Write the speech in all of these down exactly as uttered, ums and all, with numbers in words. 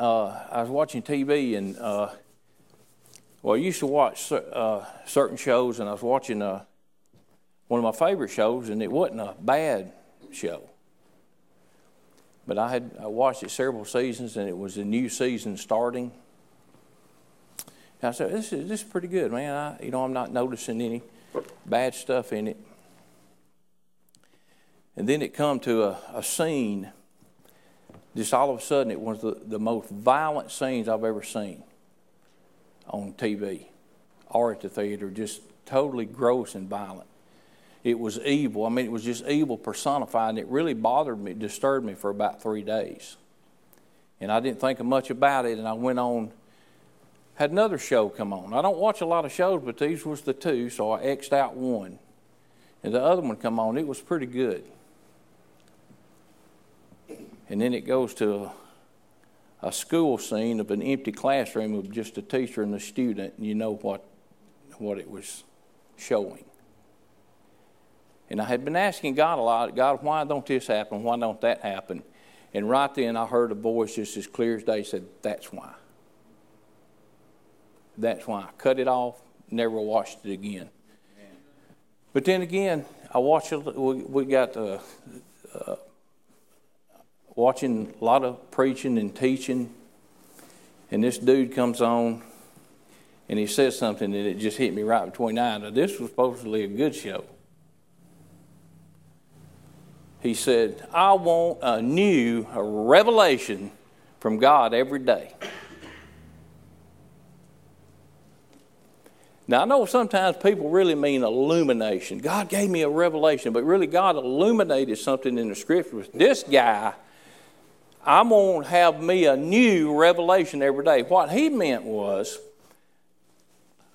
uh, I was watching T V, and uh, well, I used to watch uh, certain shows, and I was watching uh, one of my favorite shows, and it wasn't a bad show. But I had I watched it several seasons, and it was a new season starting. And I said, "This is this is pretty good, man. I, you know, I'm not noticing any bad stuff in it." And then it come to a, a scene. Just all of a sudden, it was the, the most violent scenes I've ever seen on T V or at the theater, just totally gross and violent. It was evil. I mean, it was just evil personified, and it really bothered me, disturbed me for about three days. And I didn't think much about it, and I went on, had another show come on. I don't watch a lot of shows, but these was the two, so I X'd out one. And the other one come on. It was pretty good. And then it goes to a, a school scene of an empty classroom with just a teacher and a student, and you know what, what it was showing. And I had been asking God a lot, God, why don't this happen? Why don't that happen? And right then I heard a voice just as clear as day said, that's why. That's why. I cut it off, never watched it again. Amen. But then again, I watched, we, we got uh, uh, watching a lot of preaching and teaching, and this dude comes on and he says something, and it just hit me right between the eyes. Now, this was supposedly a good show. He said, I want a new a revelation from God every day. Now, I know sometimes people really mean illumination. God gave me a revelation, but really God illuminated something in the Scripture. This guy, I'm going to have me a new revelation every day. What he meant was,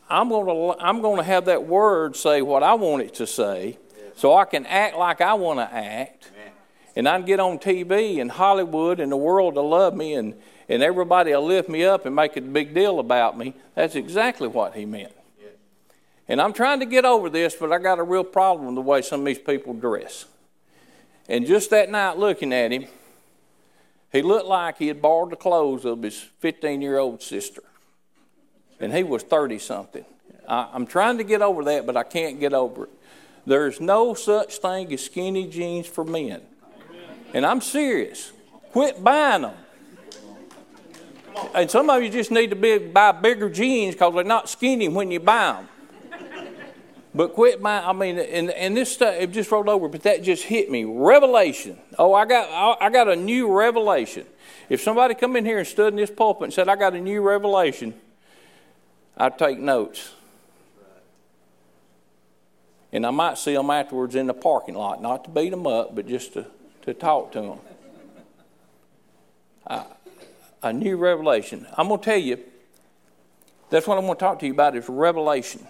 I'm going to, I'm going to have that word say what I want it to say, so I can act like I want to act. Amen. And I can get on T V and Hollywood and the world to love me, and, and everybody will lift me up and make a big deal about me. That's exactly what he meant. Yeah. And I'm trying to get over this, but I got a real problem with the way some of these people dress. And just that night looking at him, he looked like he had borrowed the clothes of his fifteen-year-old sister. And he was thirty-something. I, I'm trying to get over that, but I can't get over it. There's no such thing as skinny jeans for men. And I'm serious. Quit buying them. And some of you just need to be, buy bigger jeans because they're not skinny when you buy them. But quit buying, I mean, and, and this stuff, it just rolled over, but that just hit me. Revelation. Oh, I got I got a new revelation. If somebody come in here and stood in this pulpit and said, I got a new revelation, I'd take notes. And I might see them afterwards in the parking lot, not to beat them up, but just to, to talk to them. I, a new revelation. I'm going to tell you, that's what I'm going to talk to you about is revelation.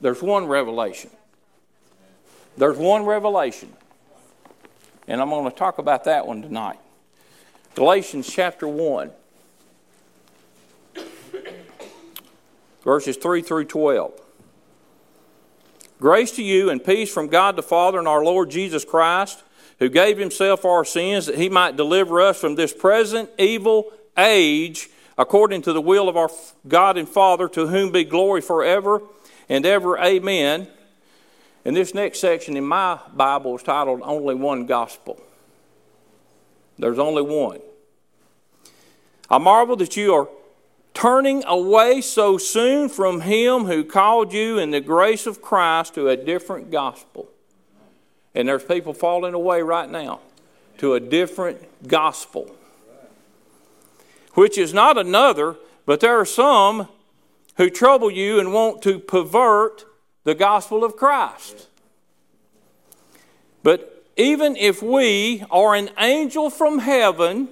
There's one revelation. There's one revelation. And I'm going to talk about that one tonight. Galatians chapter one. Verses three through twelve. Grace to you and peace from God the Father and our Lord Jesus Christ, who gave himself for our sins that he might deliver us from this present evil age, according to the will of our God and Father, to whom be glory forever and ever. Amen. And this next section in my Bible is titled Only One Gospel. There's only one. I marvel that you are turning away so soon from him who called you in the grace of Christ to a different gospel. And there's people falling away right now to a different gospel, which is not another, but there are some who trouble you and want to pervert the gospel of Christ. But even if we or an angel from heaven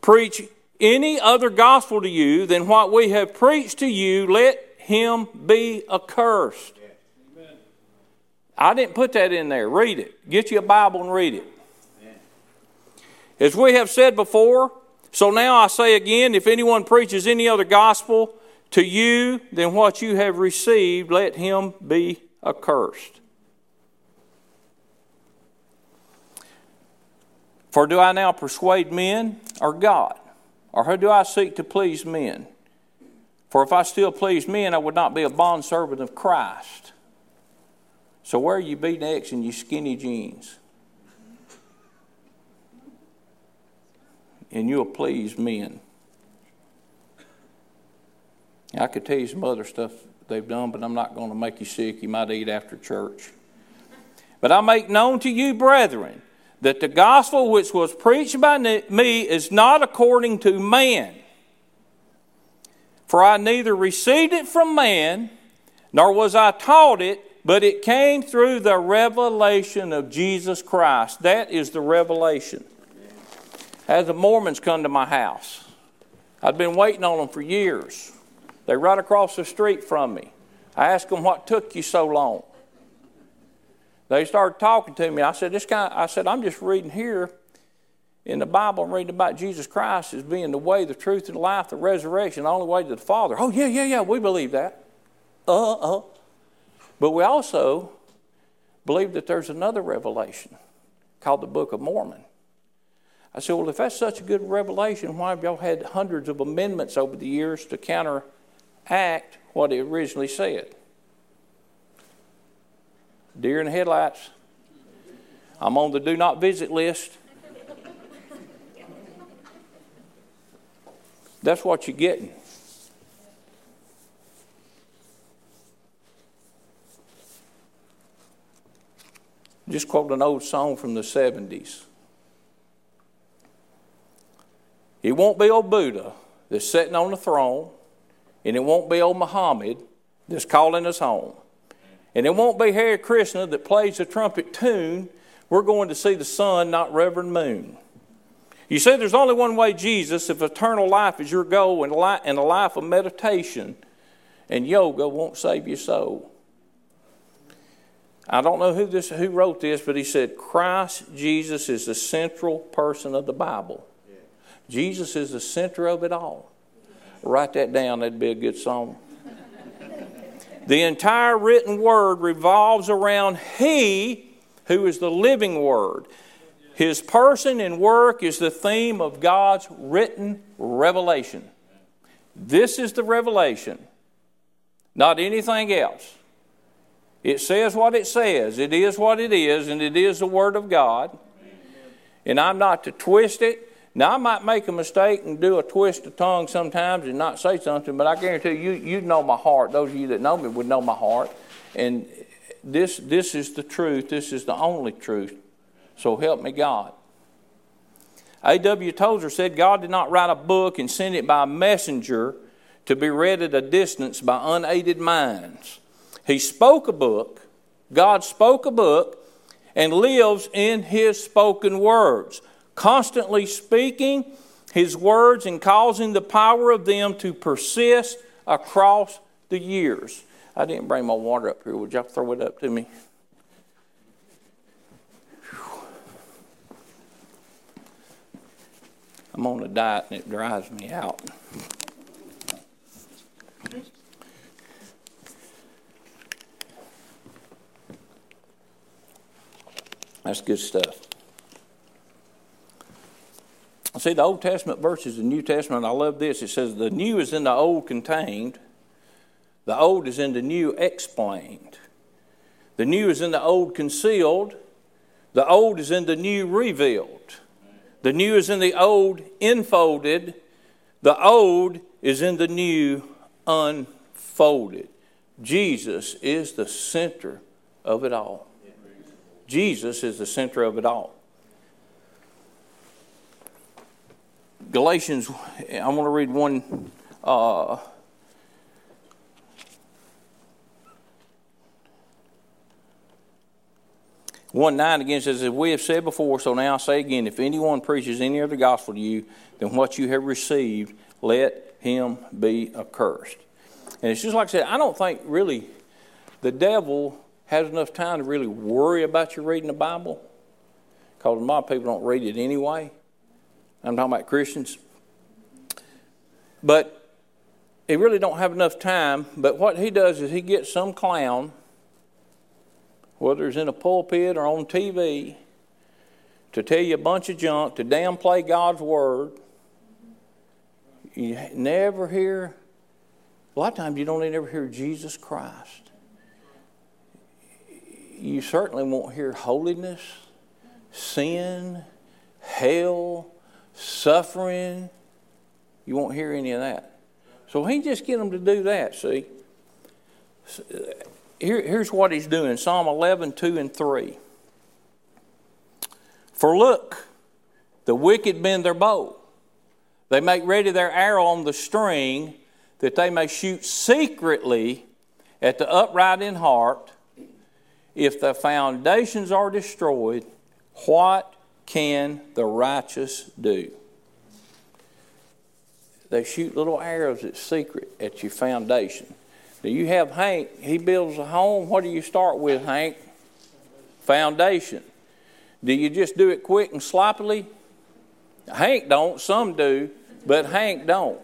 preach any other gospel to you than what we have preached to you, let him be accursed. Amen. I didn't put that in there. Read it. Get you a Bible and read it. Amen. As we have said before, so now I say again, if anyone preaches any other gospel to you than what you have received, let him be accursed. For do I now persuade men or God? Or do I seek to please men? For if I still please men, I would not be a bondservant of Christ. So where are you be next in your skinny jeans? And you'll please men. I could tell you some other stuff they've done, but I'm not going to make you sick. You might eat after church. But I make known to you, brethren, that the gospel which was preached by me is not according to man. For I neither received it from man, nor was I taught it, but it came through the revelation of Jesus Christ. That is the revelation. As the Mormons come to my house, I've been waiting on them for years. They're right across the street from me. I asked them, what took you so long? They started talking to me. I said, this kind of, I said, I'm just reading here in the Bible and reading about Jesus Christ as being the way, the truth, and the life, the resurrection, the only way to the Father. Oh, yeah, yeah, yeah, we believe that. Uh-uh. But we also believe that there's another revelation called the Book of Mormon. I said, well, if that's such a good revelation, why have y'all had hundreds of amendments over the years to counteract what it originally said? Deer in the headlights. I'm on the do not visit list. That's what you're getting. Just quote an old song from the seventies. It won't be old Buddha that's sitting on the throne, and it won't be old Muhammad that's calling us home. And it won't be Hare Krishna that plays the trumpet tune. We're going to see the sun, not Reverend Moon. You see, there's only one way, Jesus, if eternal life is your goal, and a life of meditation and yoga won't save your soul. I don't know who this, who wrote this, but he said, Christ Jesus is the central person of the Bible. Jesus is the center of it all. Write that down. That'd be a good song. The entire written word revolves around He who is the living word. His person and work is the theme of God's written revelation. This is the revelation, not anything else. It says what it says. It is what it is, and it is the Word of God. And I'm not to twist it. Now, I might make a mistake and do a twist of tongue sometimes and not say something, but I guarantee you, you know my heart. Those of you that know me would know my heart. And this, this is the truth. This is the only truth. So help me God. A W Tozer said, God did not write a book and send it by a messenger to be read at a distance by unaided minds. He spoke a book. God spoke a book and lives in His spoken words, constantly speaking His words and causing the power of them to persist across the years. I didn't bring my water up here. Would y'all throw it up to me? Whew. I'm on a diet and it drives me out. That's good stuff. See, the Old Testament versus the New Testament, I love this. It says, the new is in the old contained. The old is in the new explained. The new is in the old concealed. The old is in the new revealed. The new is in the old enfolded. The old is in the new unfolded. Jesus is the center of it all. Jesus is the center of it all. Galatians, I want to read one. Uh, one nine again says, as we have said before, so now I say again, if anyone preaches any other gospel to you than what you have received, let him be accursed. And it's just like I said, I don't think really the devil has enough time to really worry about you reading the Bible, because a lot of people don't read it anyway. I'm talking about Christians. But he really don't have enough time. But what he does is he gets some clown, whether it's in a pulpit or on T V, to tell you a bunch of junk, to downplay God's word. You never hear, a lot of times you don't even ever hear Jesus Christ. You certainly won't hear holiness, sin, hell, suffering. You won't hear any of that. So he just get them to do that, see. Here, here's what he's doing, Psalm eleven, two and three. For look, the wicked bend their bow. They make ready their arrow on the string, that they may shoot secretly at the upright in heart. If the foundations are destroyed, what can the righteous do? They shoot little arrows at secret at your foundation. Now you have Hank, he builds a home. What do you start with, Hank? Foundation. Do you just do it quick and sloppily? Hank don't, some do, but Hank don't.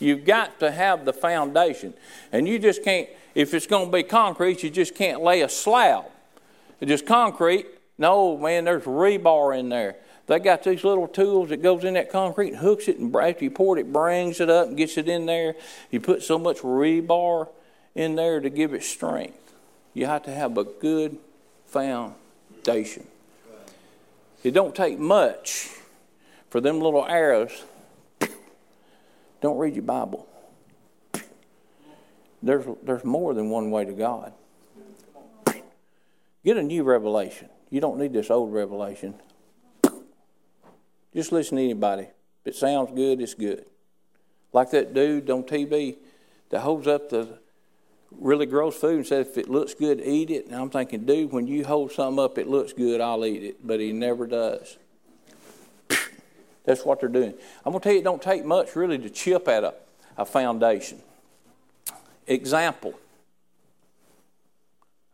You've got to have the foundation. And you just can't, if it's going to be concrete, you just can't lay a slab. It's just concrete. No, man, there's rebar in there. They got these little tools that goes in that concrete and hooks it, and after you pour it, it brings it up and gets it in there. You put so much rebar in there to give it strength. You have to have a good foundation. It don't take much for them little arrows. Don't read your Bible. There's, there's more than one way to God. Get a new revelation. You don't need this old revelation. Just listen to anybody. If it sounds good, it's good. Like that dude on T V that holds up the really gross food and says, if it looks good, eat it. And I'm thinking, dude, when you hold something up, it looks good, I'll eat it. But he never does. That's what they're doing. I'm going to tell you, it don't take much really to chip at a, a foundation. Example.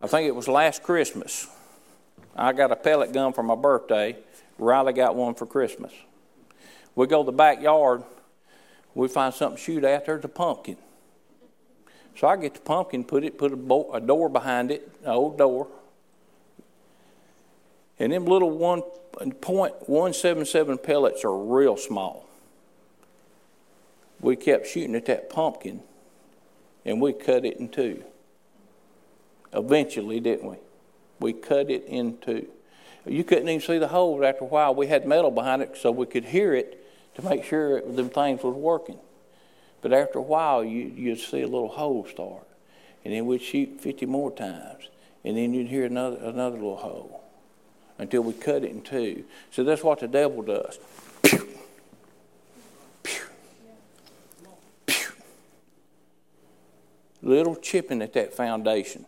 I think it was last Christmas. I got a pellet gun for my birthday. Riley got one for Christmas. We go to the backyard. We find something to shoot at. There's a pumpkin. So I get the pumpkin, put it, put a, bo- a door behind it, an old door. And them little one point one seven seven pellets are real small. We kept shooting at that pumpkin, and we cut it in two. Eventually, didn't we? We cut it in two. You couldn't even see the holes after a while. We had metal behind it so we could hear it to make sure it, them things was working. But after a while, you, you'd see a little hole start. And then we'd shoot fifty more times. And then you'd hear another another little hole until we cut it in two. So that's what the devil does. Pew. Pew. Pew. Little chipping at that foundation.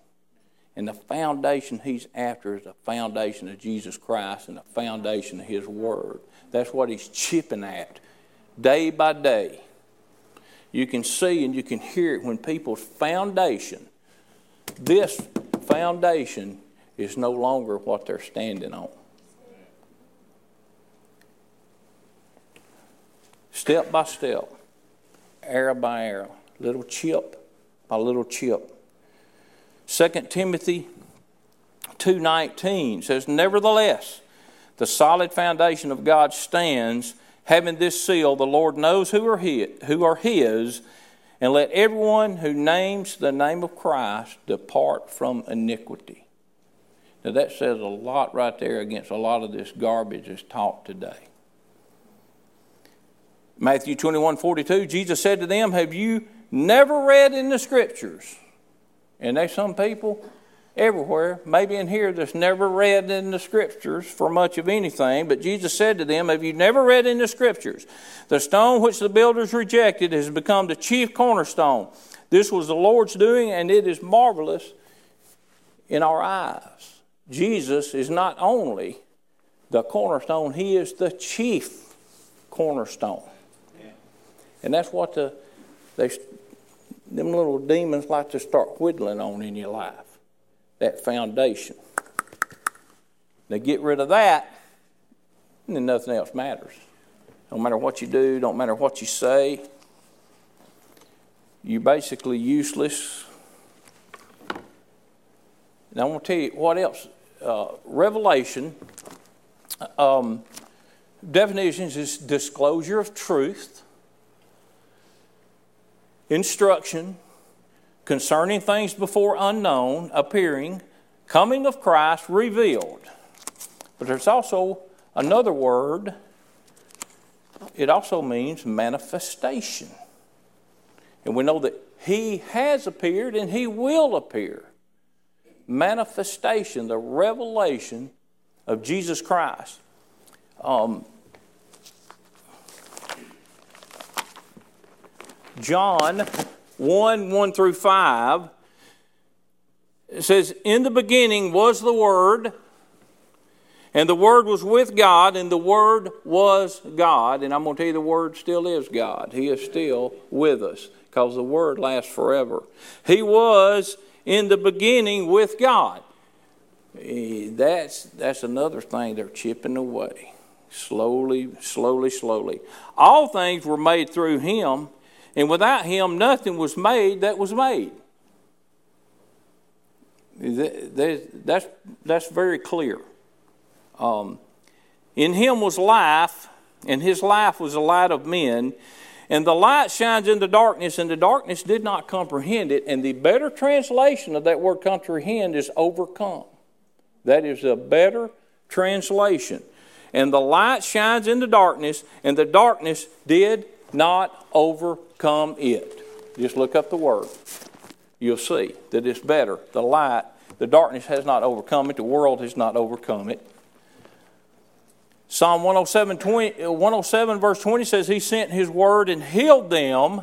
And the foundation he's after is the foundation of Jesus Christ and the foundation of his word. That's what he's chipping at day by day. You can see and you can hear it when people's foundation, this foundation, is no longer what they're standing on. Step by step, arrow by arrow, little chip by little chip. Second Timothy two nineteen says, nevertheless, the solid foundation of God stands, having this seal, the Lord knows who are his, who are his, and let everyone who names the name of Christ depart from iniquity. Now that says a lot right there against a lot of this garbage that's taught today. Matthew twenty-one forty-two, Jesus said to them, have you never read in the Scriptures? And there's some people everywhere, maybe in here, that's never read in the Scriptures for much of anything. But Jesus said to them, have you never read in the Scriptures? The stone which the builders rejected has become the chief cornerstone. This was the Lord's doing, and it is marvelous in our eyes. Jesus is not only the cornerstone, he is the chief cornerstone. Yeah. And that's what the... they. Them little demons like to start whittling on in your life, that foundation. They get rid of that, and then nothing else matters. Don't matter what you do, don't matter what you say. You're basically useless. And I want to tell you what else. Uh, Revelation um, definitions is disclosure of truth, instruction concerning things before unknown, appearing, coming of Christ revealed. But there's also another word. It also means manifestation. And we know that He has appeared and He will appear. Manifestation, the revelation of Jesus Christ. Um, John one, one through five, it says, "In the beginning was the Word, and the Word was with God, and the Word was God." And I'm going to tell you the Word still is God. He is still with us because the Word lasts forever. "He was in the beginning with God." That's, that's another thing they're chipping away. Slowly, slowly, slowly. "All things were made through Him, and without Him nothing was made that was made." That's, that's very clear. Um, "in Him was life, and His life was the light of men. And the light shines in the darkness, and the darkness did not comprehend it." And the better translation of that word comprehend is overcome. That is a better translation. "And the light shines in the darkness, and the darkness did not overcome it." Just look up the word. You'll see that it's better. The light, the darkness has not overcome it. The world has not overcome it. Psalm one oh seven, twenty, one oh seven verse twenty says, "He sent His word and healed them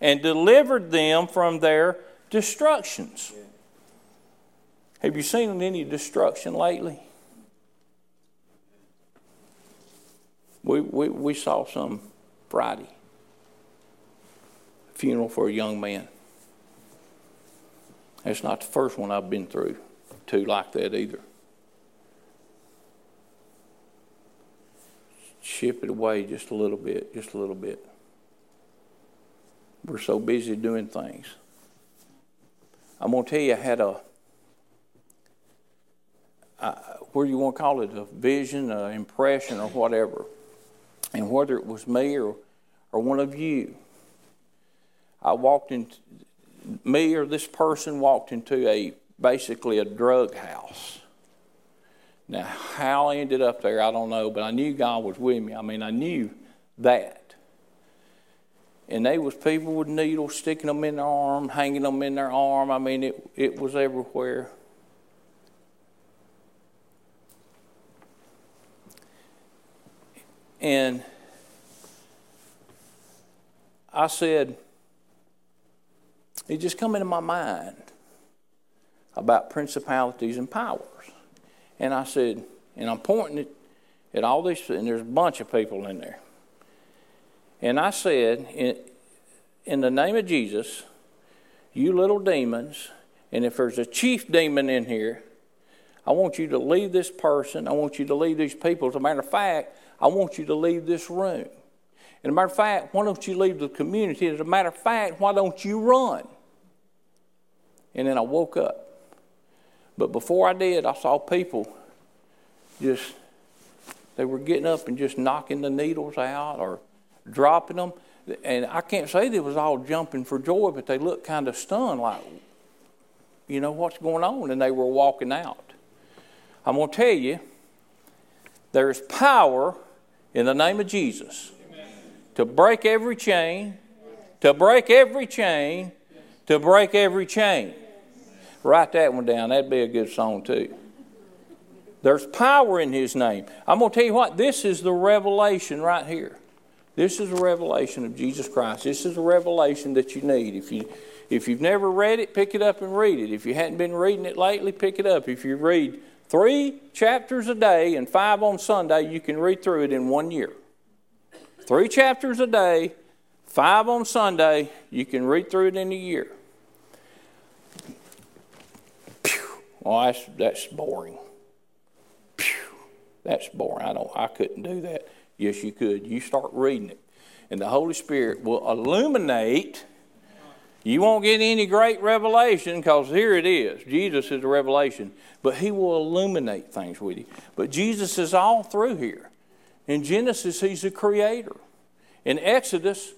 and delivered them from their destructions." Yeah. Have you seen any destruction lately? We, we, we saw some Friday. Funeral for a young man. That's not the first one I've been through to like that either. Chip it away just a little bit, just a little bit. We're so busy doing things. I'm going to tell you, I had a, uh, where you want to call it, a vision, an impression, or whatever. And whether it was me or, or one of you, I walked in, me or this person walked into a, basically a drug house. Now, how I ended up there, I don't know, but I knew God was with me. I mean, I knew that. And they was people with needles sticking them in their arm, hanging them in their arm. I mean, it, it was everywhere. And I said, it just come into my mind about principalities and powers. And I said, and I'm pointing it at all these, and there's a bunch of people in there. And I said, in, in the name of Jesus, you little demons, and if there's a chief demon in here, I want you to leave this person. I want you to leave these people. As a matter of fact, I want you to leave this room. And as a matter of fact, why don't you leave the community? As a matter of fact, why don't you run? And then I woke up. But before I did, I saw people just, they were getting up and just knocking the needles out or dropping them. And I can't say they was all jumping for joy, but they looked kind of stunned, like, you know, what's going on? And they were walking out. I'm going to tell you, there is power in the name of Jesus. Amen. To break every chain, to break every chain, to break every chain. Write that one down. That'd be a good song too. There's power in His name. I'm going to tell you what, this is the revelation right here. This is a revelation of Jesus Christ. This is a revelation that you need. If, you, if you've never read it, pick it up and read it. If you hadn't been reading it lately, pick it up. If you read three chapters a day and five on Sunday, you can read through it in one year. Three chapters a day, five on Sunday, you can read through it in a year. Oh, that's, that's boring. Phew, that's boring. I don't. I couldn't do that. Yes, you could. You start reading it, and the Holy Spirit will illuminate You won't get any great revelation, because here it is. Jesus is the revelation. But he will illuminate things with you. But Jesus is all through here. In Genesis, he's the creator. In Exodus,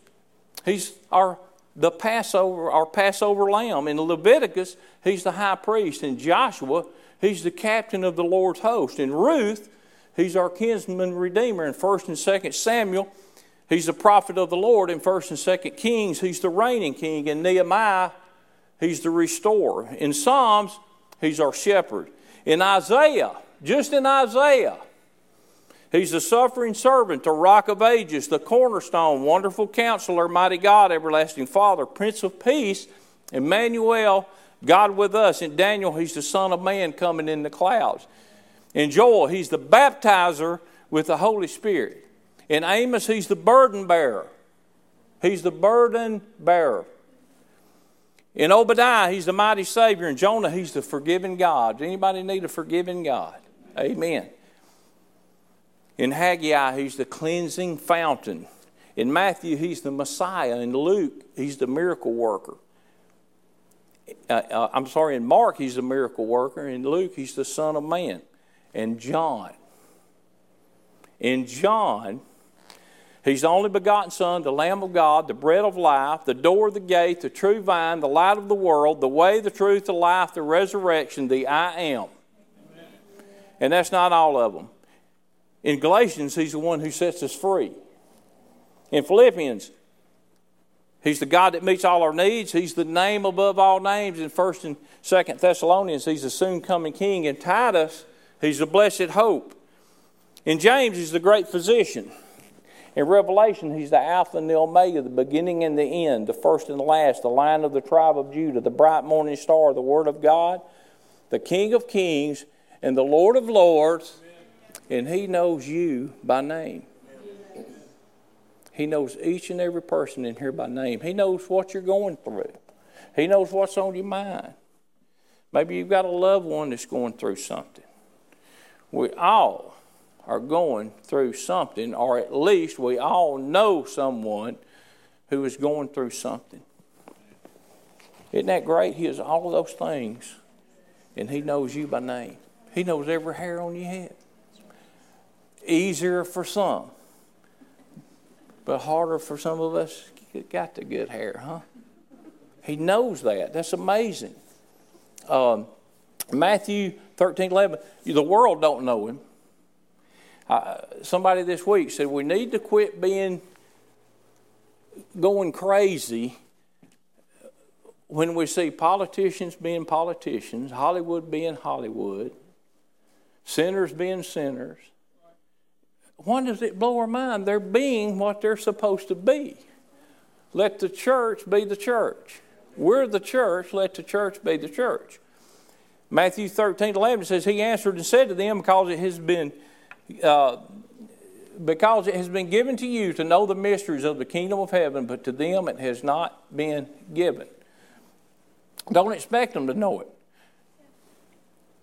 he's our the Passover, our Passover lamb. In Leviticus, he's the high priest. In Joshua, he's the captain of the Lord's host. In Ruth, he's our kinsman redeemer. In First and Second Samuel, he's the prophet of the Lord. In First and Second Kings, he's the reigning king. In Nehemiah, he's the restorer. In Psalms, he's our shepherd. In Isaiah, just in Isaiah, he's the suffering servant, the rock of ages, the cornerstone, wonderful counselor, mighty God, everlasting Father, Prince of Peace, Emmanuel, God with us. In Daniel, he's the Son of Man coming in the clouds. In Joel, he's the baptizer with the Holy Spirit. In Amos, he's the burden bearer. He's the burden bearer. In Obadiah, he's the mighty Savior. In Jonah, he's the forgiving God. Does anybody need a forgiving God? Amen. In Haggai, he's the cleansing fountain. In Matthew, he's the Messiah. In Luke, he's the miracle worker. Uh, uh, I'm sorry, in Mark, he's the miracle worker. In Luke, he's the Son of Man. In John, in John, he's the only begotten Son, the Lamb of God, the bread of life, the door of the gate, the true vine, the light of the world, the way, the truth, the life, the resurrection, the I am. Amen. And that's not all of them. In Galatians, he's the one who sets us free. In Philippians, he's the God that meets all our needs. He's the name above all names. In First and Second Thessalonians, he's the soon-coming King. In Titus, he's the blessed hope. In James, he's the great physician. In Revelation, he's the Alpha and the Omega, the beginning and the end, the first and the last, the Lion of the tribe of Judah, the bright morning star, the Word of God, the King of kings, and the Lord of lords. And he knows you by name. He knows each and every person in here by name. He knows what you're going through. He knows what's on your mind. Maybe you've got a loved one that's going through something. We all are going through something, or at least we all know someone who is going through something. Isn't that great? He is all of those things, and he knows you by name. He knows every hair on your head. Easier for some, but harder for some of us. Got the good hair, huh? He knows that. That's amazing. Um, Matthew thirteen eleven. The world don't know him. Uh, somebody this week said, we need to quit being going crazy when we see politicians being politicians, Hollywood being Hollywood, sinners being sinners. When does it blow our mind? They're being what they're supposed to be. Let the church be the church. We're the church. Let the church be the church. Matthew thirteen eleven says, he answered and said to them, because it has been... Uh, because it has been given to you to know the mysteries of the kingdom of heaven, but to them it has not been given. Don't expect them to know it.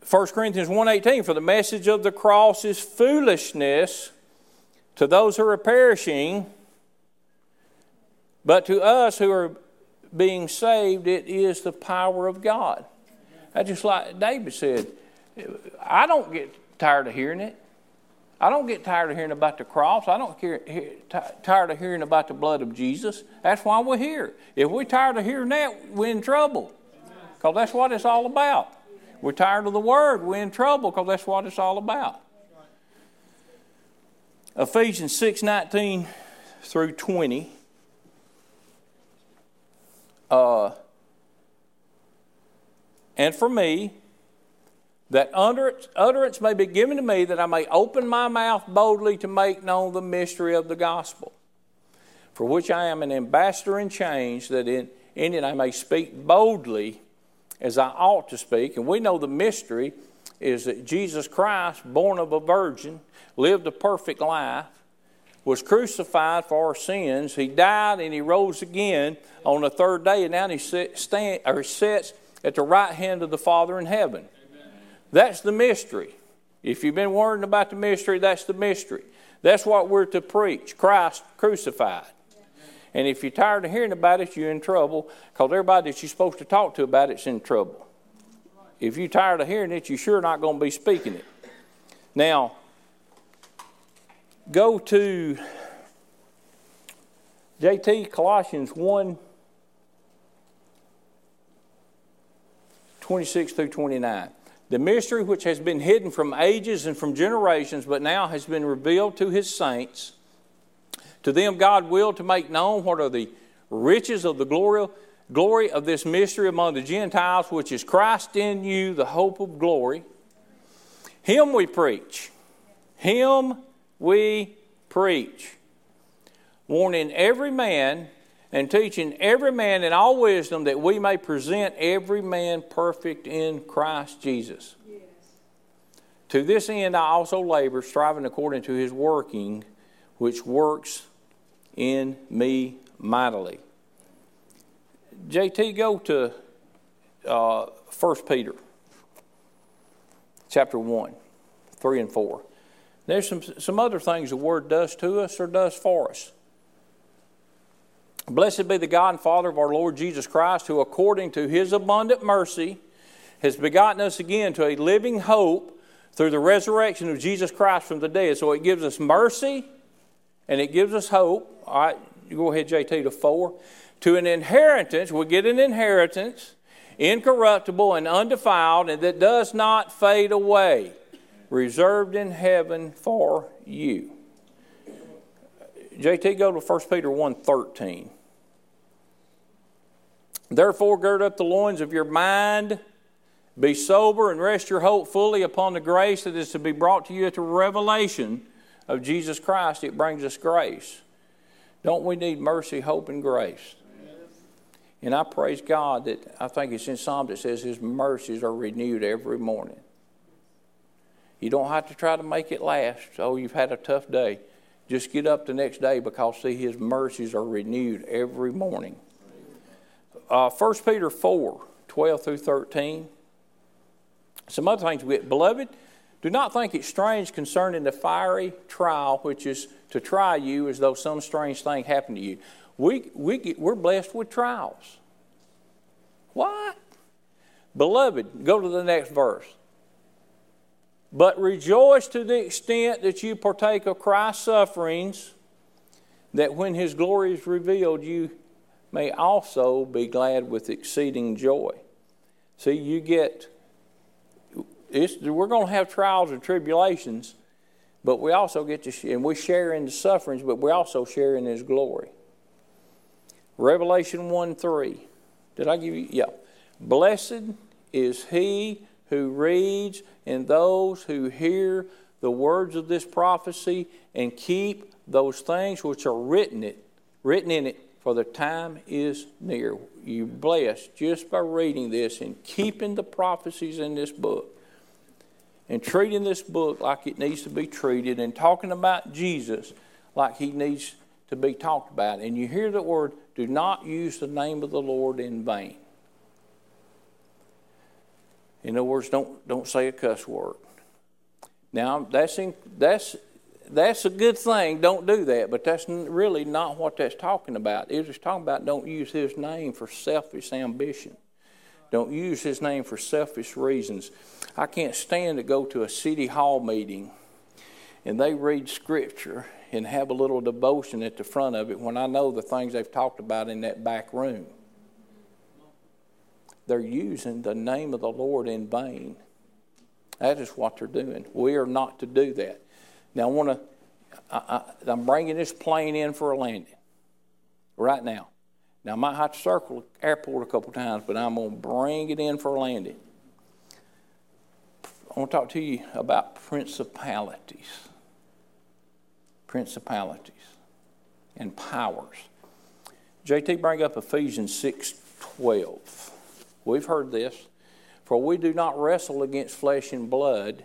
First Corinthians one eighteen, for the message of the cross is foolishness to those who are perishing, but to us who are being saved, it is the power of God. That's just like David said, I don't get tired of hearing it. I don't get tired of hearing about the cross. I don't get tired of hearing about the blood of Jesus. That's why we're here. If we're tired of hearing that, we're in trouble, because that's what it's all about. We're tired of the word. We're in trouble, because that's what it's all about. Ephesians six nineteen through twenty. Uh, and for me, that utterance may be given to me, that I may open my mouth boldly to make known the mystery of the gospel, for which I am an ambassador in chains, that in, in it I may speak boldly as I ought to speak. And we know the mystery is that Jesus Christ, born of a virgin, lived a perfect life, was crucified for our sins. He died and he rose again on the third day, and now he sit, stand, or sits at the right hand of the Father in heaven. That's the mystery. If you've been worrying about the mystery, that's the mystery. That's what we're to preach, Christ crucified. And if you're tired of hearing about it, you're in trouble, because everybody that you're supposed to talk to about it's in trouble. If you're tired of hearing it, you're sure not going to be speaking it. Now, go to J T Colossians one, twenty-six through twenty-nine. The mystery which has been hidden from ages and from generations, but now has been revealed to his saints. To them God willed to make known what are the riches of the glory, glory of this mystery among the Gentiles, which is Christ in you, the hope of glory. Him we preach. Him we preach. Warning every man and teaching every man in all wisdom, that we may present every man perfect in Christ Jesus. Yes. To this end I also labor, striving according to his working, which works in me mightily. J T, go to uh, First Peter chapter one, three and four. There's some, some other things the Word does to us or does for us. Blessed be the God and Father of our Lord Jesus Christ, who according to his abundant mercy has begotten us again to a living hope through the resurrection of Jesus Christ from the dead. So it gives us mercy and it gives us hope. All right, you go ahead, J T, to four. To an inheritance, we get an inheritance, incorruptible and undefiled, and that does not fade away, reserved in heaven for you. J T, go to First Peter one thirteen. Therefore, gird up the loins of your mind, be sober, and rest your hope fully upon the grace that is to be brought to you at the revelation of Jesus Christ. It brings us grace. Don't we need mercy, hope, and grace? Yes. And I praise God that, I think it's in Psalms that says his mercies are renewed every morning. You don't have to try to make it last. Oh, you've had a tough day. Just get up the next day, because, see, his mercies are renewed every morning. Uh, First Peter four, twelve through thirteen. Some other things we get. Beloved, do not think it strange concerning the fiery trial, which is to try you as though some strange thing happened to you. We, we get, we're blessed with trials. What? Beloved, go to the next verse. But rejoice to the extent that you partake of Christ's sufferings, that when his glory is revealed, you may also be glad with exceeding joy. See, you get, it's, we're going to have trials and tribulations, but we also get to, and we share in the sufferings, but we also share in his glory. Revelation one three. Did I give you? Yeah. Blessed is he who reads, and those who hear the words of this prophecy, and keep those things which are written it, written in it, for the time is near. You're blessed just by reading this and keeping the prophecies in this book, and treating this book like it needs to be treated, and talking about Jesus like he needs to be talked about. And you hear the word, do not use the name of the Lord in vain. In other words, don't don't say a cuss word. Now, that's in, that's that's a good thing. Don't do that. But that's really not what that's talking about. It's just talking about don't use his name for selfish ambition. Don't use his name for selfish reasons. I can't stand to go to a city hall meeting and they read scripture and have a little devotion at the front of it when I know the things they've talked about in that back room. They're using the name of the Lord in vain. That is what they're doing. We are not to do that. Now, I want to. I, I, I'm bringing this plane in for a landing right now. Now, I might have to circle the airport a couple times, but I'm going to bring it in for a landing. I want to talk to you about principalities, principalities, and powers. J T, bring up Ephesians six twelve. We've heard this. For we do not wrestle against flesh and blood.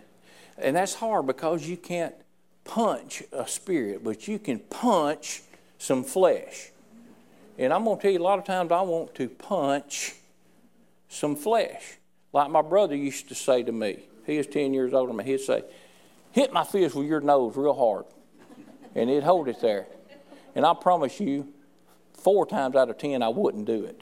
And that's hard, because you can't punch a spirit, but you can punch some flesh. And I'm going to tell you, a lot of times I want to punch some flesh. Like my brother used to say to me, he was ten years older than me, he'd say, hit my fist with your nose real hard. And he'd hold it there. And I promise you, four times out of ten, I wouldn't do it.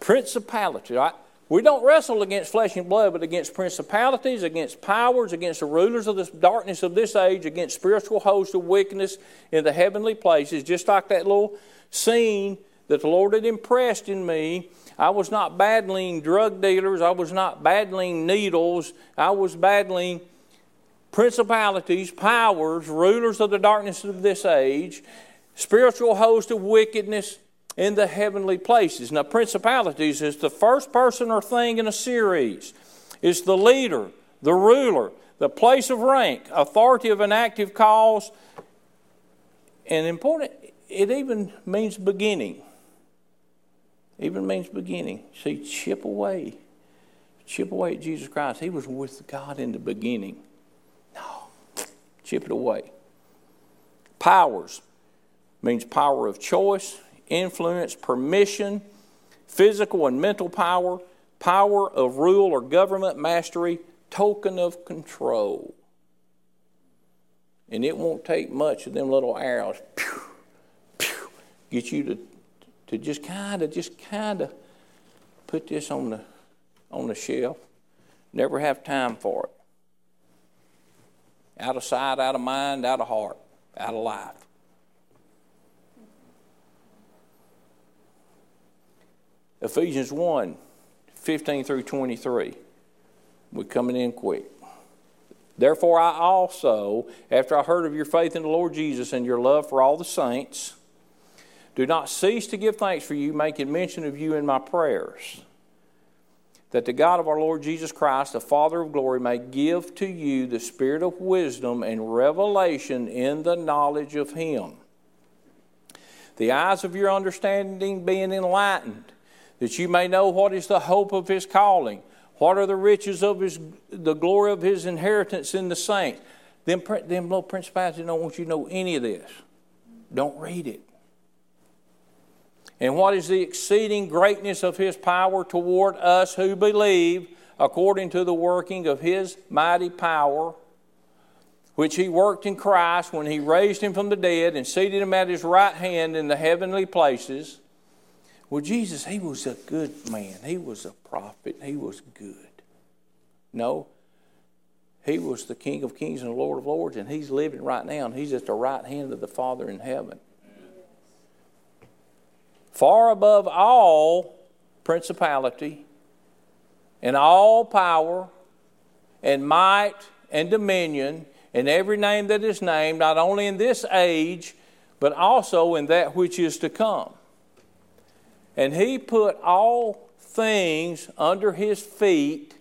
Principality, right? We don't wrestle against flesh and blood, but against principalities, against powers, against the rulers of the darkness of this age, against spiritual hosts of wickedness in the heavenly places. Just like that little scene that the Lord had impressed in me, I was not battling drug dealers. I was not battling needles. I was battling principalities, powers, rulers of the darkness of this age, spiritual hosts of wickedness in the heavenly places. Now, principalities is the first person or thing in a series. It's the leader, the ruler, the place of rank, authority of an active cause. And important, it even means beginning. Even means beginning. See, chip away. Chip away at Jesus Christ. He was with God in the beginning. No, chip it away. Powers means power of choice, influence, permission, physical and mental power, power of rule or government, mastery, token of control. And it won't take much of them little arrows, pew, pew, get you to, to just kind of, just kind of put this on the, on the shelf. Never have time for it. Out of sight, out of mind, out of heart, out of life. Ephesians one, fifteen through twenty-three. We're coming in quick. Therefore I also, after I heard of your faith in the Lord Jesus and your love for all the saints, do not cease to give thanks for you, making mention of you in my prayers, that the God of our Lord Jesus Christ, the Father of glory, may give to you the spirit of wisdom and revelation in the knowledge of him, the eyes of your understanding being enlightened, that you may know what is the hope of his calling, what are the riches of his, the glory of his inheritance in the saints. Them, them little principalities don't want you to know any of this. Don't read it. And what is the exceeding greatness of his power toward us who believe, according to the working of his mighty power, which he worked in Christ when he raised him from the dead and seated him at his right hand in the heavenly places. Well, Jesus, he was a good man. He was a prophet. He was good. No, he was the King of kings and the Lord of lords, and he's living right now, and he's at the right hand of the Father in heaven. Far above all principality and all power and might and dominion and every name that is named, not only in this age, but also in that which is to come. And he put all things under his feet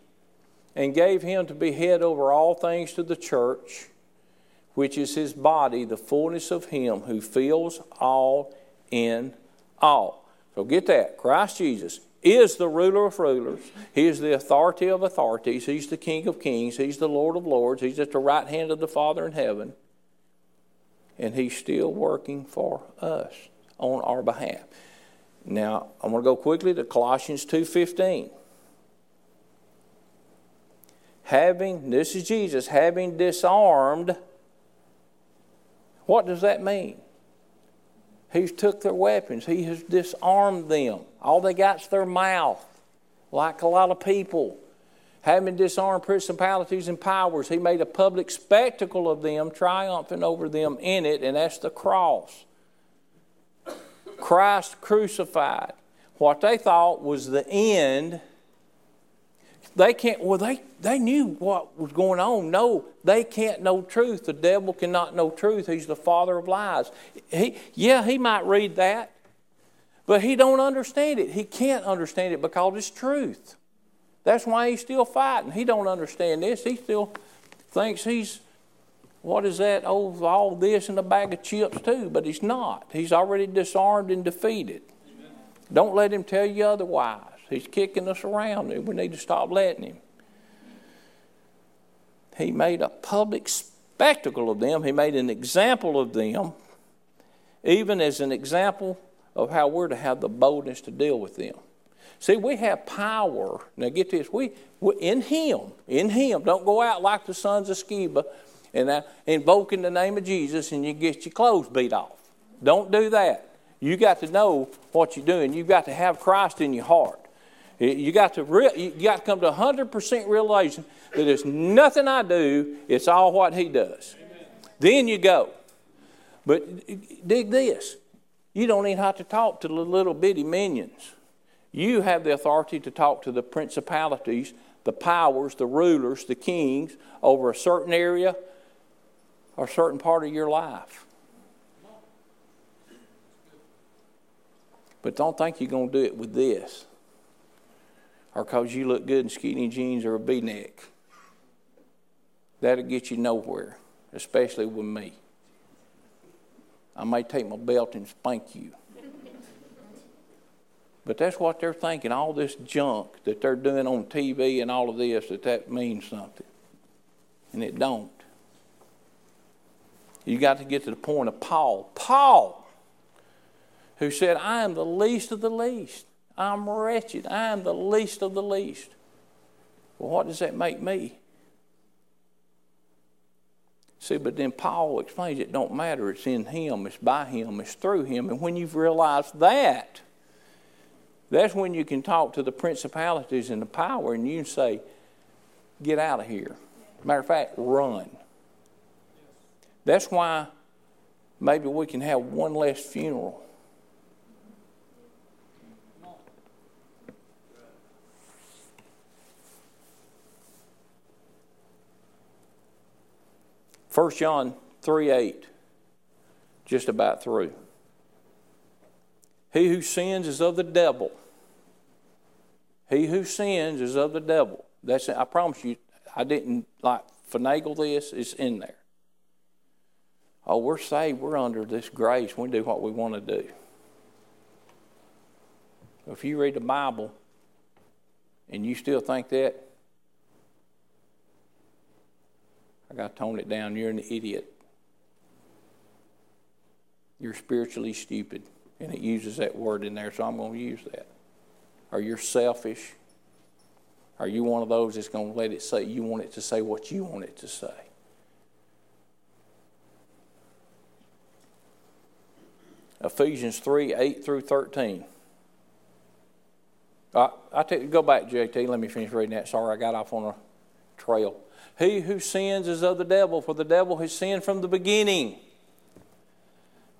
and gave him to be head over all things to the church, which is his body, the fullness of him who fills all in all. So get that. Christ Jesus is the ruler of rulers. He is the authority of authorities. He's the King of kings. He's the Lord of lords. He's at the right hand of the Father in heaven. And he's still working for us on our behalf. Now, I'm going to go quickly to Colossians two fifteen. Having, this is Jesus, having disarmed, what does that mean? He's took their weapons. He has disarmed them. All they got is their mouth, like a lot of people. Having disarmed principalities and powers, he made a public spectacle of them, triumphing over them in it, and that's the cross. Christ crucified. What they thought was the end. They can't, well, they, they knew what was going on. No, they can't know truth. The devil cannot know truth. He's the father of lies. He, yeah, he might read that, but he don't understand it. He can't understand it because it's truth. That's why he's still fighting. He don't understand this. He still thinks he's, what is that? Oh, all this and a bag of chips too. But he's not. He's already disarmed and defeated. Amen. Don't let him tell you otherwise. He's kicking us around. We need to stop letting him. He made a public spectacle of them. He made an example of them, even as an example of how we're to have the boldness to deal with them. See, we have power. Now get this. We, we in him, in him. Don't go out like the sons of Sceva and I, invoking the name of Jesus, and you get your clothes beat off. Don't do that. You got to know what you're doing. You've got to have Christ in your heart. You got to re- you got to come to one hundred percent realization that it's nothing I do, it's all what He does. Amen. Then you go. But dig this. You don't even have to talk to the little bitty minions. You have the authority to talk to the principalities, the powers, the rulers, the kings over a certain area or a certain part of your life. But don't think you're going to do it with this, or because you look good in skinny jeans or a V-neck. That'll get you nowhere, especially with me. I may take my belt and spank you. But that's what they're thinking. All this junk that they're doing on T V and all of this, that that means something. And it don't. You got to get to the point of Paul. Paul, who said, I am the least of the least. I'm wretched. I am the least of the least. Well, what does that make me? See, but then Paul explains it don't matter. It's in Him. It's by Him. It's through Him. And when you've realized that, that's when you can talk to the principalities and the power, and you say, get out of here. Matter of fact, run. That's why maybe we can have one less funeral. First John three eight, just about through. He who sins is of the devil. He who sins is of the devil. That's, I promise you, I didn't like finagle this. It's in there. Oh, we're saved. We're under this grace. We do what we want to do. If you read the Bible and you still think that, I got to tone it down. You're an idiot. You're spiritually stupid. And it uses that word in there, so I'm going to use that. Or you're selfish. Are you one of those that's going to let it say, you want it to say what you want it to say? Ephesians three eight through thirteen. I, I t- go back, J T. Let me finish reading that. Sorry, I got off on a trail. He who sins is of the devil, for the devil has sinned from the beginning.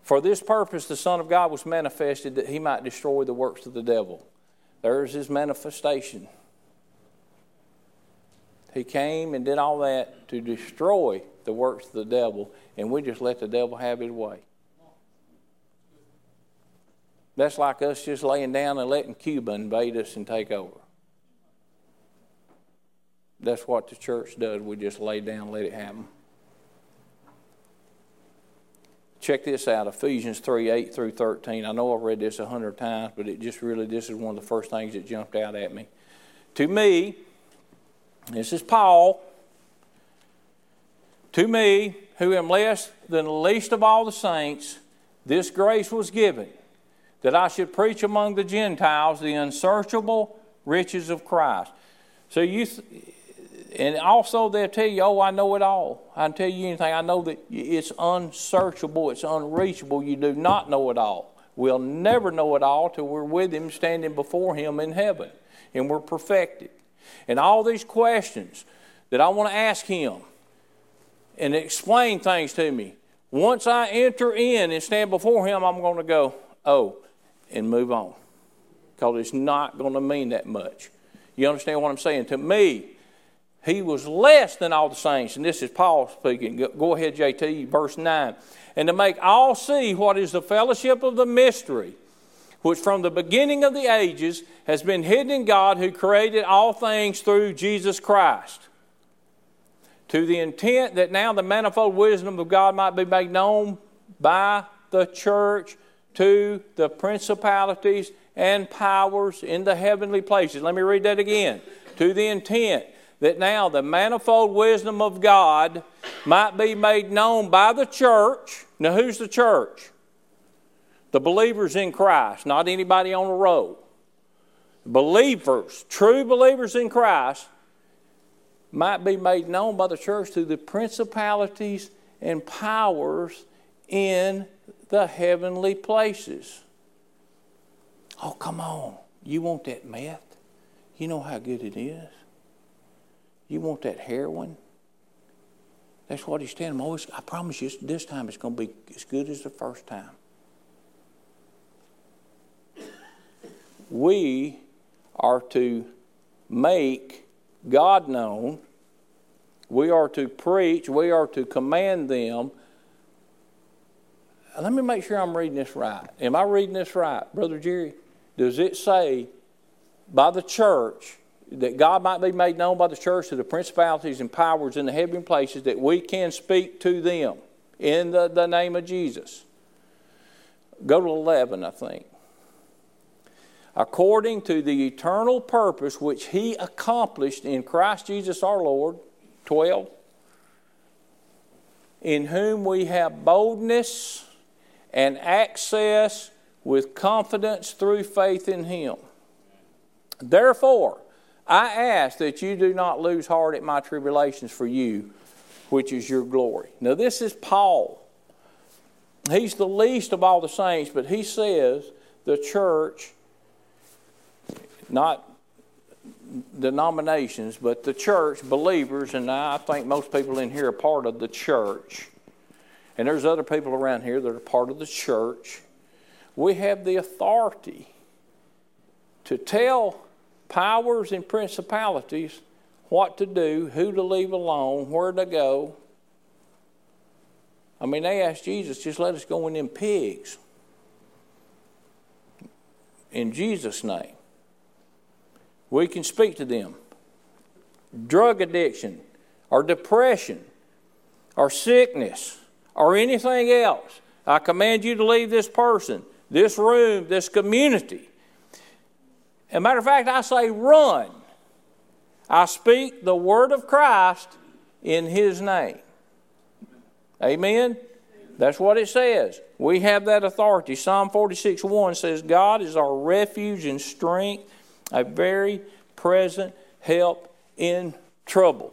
For this purpose the Son of God was manifested, that He might destroy the works of the devil. There's His manifestation. He came and did all that to destroy the works of the devil, and we just let the devil have his way. That's like us just laying down and letting Cuba invade us and take over. That's what the church does. We just lay down and let it happen. Check this out, Ephesians three eight through thirteen. I know I've read this a hundred times, but it just really, this is one of the first things that jumped out at me. To me, this is Paul, to me, who am less than the least of all the saints, this grace was given, that I should preach among the Gentiles the unsearchable riches of Christ. So you, th- and also they'll tell you, oh, I know it all. I can tell you anything. I know that it's unsearchable, it's unreachable. You do not know it all. We'll never know it all till we're with Him, standing before Him in heaven, and we're perfected. And all these questions that I want to ask Him and explain things to me, once I enter in and stand before Him, I'm going to go, oh, and move on. Because it's not going to mean that much. You understand what I'm saying? To me, He was less than all the saints. And this is Paul speaking. Go ahead, J T, verse nine. And to make all see what is the fellowship of the mystery, which from the beginning of the ages has been hidden in God, who created all things through Jesus Christ, to the intent that now the manifold wisdom of God might be made known by the church to the principalities and powers in the heavenly places. Let me read that again. To the intent that now the manifold wisdom of God might be made known by the church. Now, who's the church? The believers in Christ, not anybody on the road. Believers, true believers in Christ, might be made known by the church through the principalities and powers in the heavenly places. Oh, come on. You want that meth? You know how good it is. You want that heroin? That's what he's telling them. Always, I promise you, this time it's going to be as good as the first time. We are to make God known. We are to preach. We are to command them. Let me make sure I'm reading this right. Am I reading this right, Brother Jerry? Does it say by the church, that God might be made known by the church to the principalities and powers in the heavenly places, that we can speak to them in the, the name of Jesus? Go to eleven, I think. According to the eternal purpose which He accomplished in Christ Jesus our Lord, twelve, in whom we have boldness and access with confidence through faith in Him. Therefore, I ask that you do not lose heart at my tribulations for you, which is your glory. Now, this is Paul. He's the least of all the saints, but he says the church, not denominations, but the church, believers, and I think most people in here are part of the church. And there's other people around here that are part of the church. We have the authority to tell powers and principalities what to do, who to leave alone, where to go. I mean, they asked Jesus, just let us go in them pigs. In Jesus' name. We can speak to them. Drug addiction or depression or sickness or anything else. I command you to leave this person, this room, this community. As a matter of fact, I say run. I speak the word of Christ in His name. Amen? That's what it says. We have that authority. Psalm forty-six one says, God is our refuge and strength, a very present help in trouble.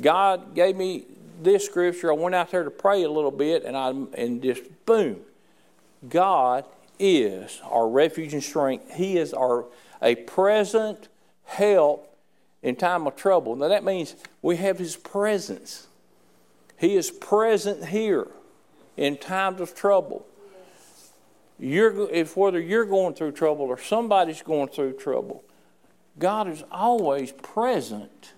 God gave me this scripture. I went out there to pray a little bit, and I and just boom. God is our refuge and strength. He is our a present help in time of trouble. Now that means we have His presence. He is present here in times of trouble. You're, if whether you're going through trouble or somebody's going through trouble, God is always present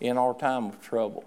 in our time of trouble.